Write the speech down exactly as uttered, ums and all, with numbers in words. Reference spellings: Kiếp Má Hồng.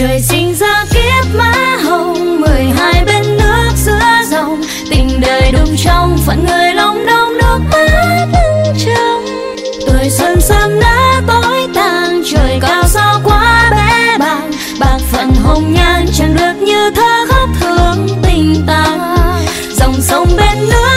Trời sinh ra kiếp má hồng, mười hai bên nước giữa dòng, tình đời đông trong phận người lòng đông nước mắt lưng trong. Tuổi xuân sớm đã tối tàn, trời cao sao quá bé bàng, bạc phận hồng nhan chẳng được như thơ khóc thương tình ta. Dòng sông bên nước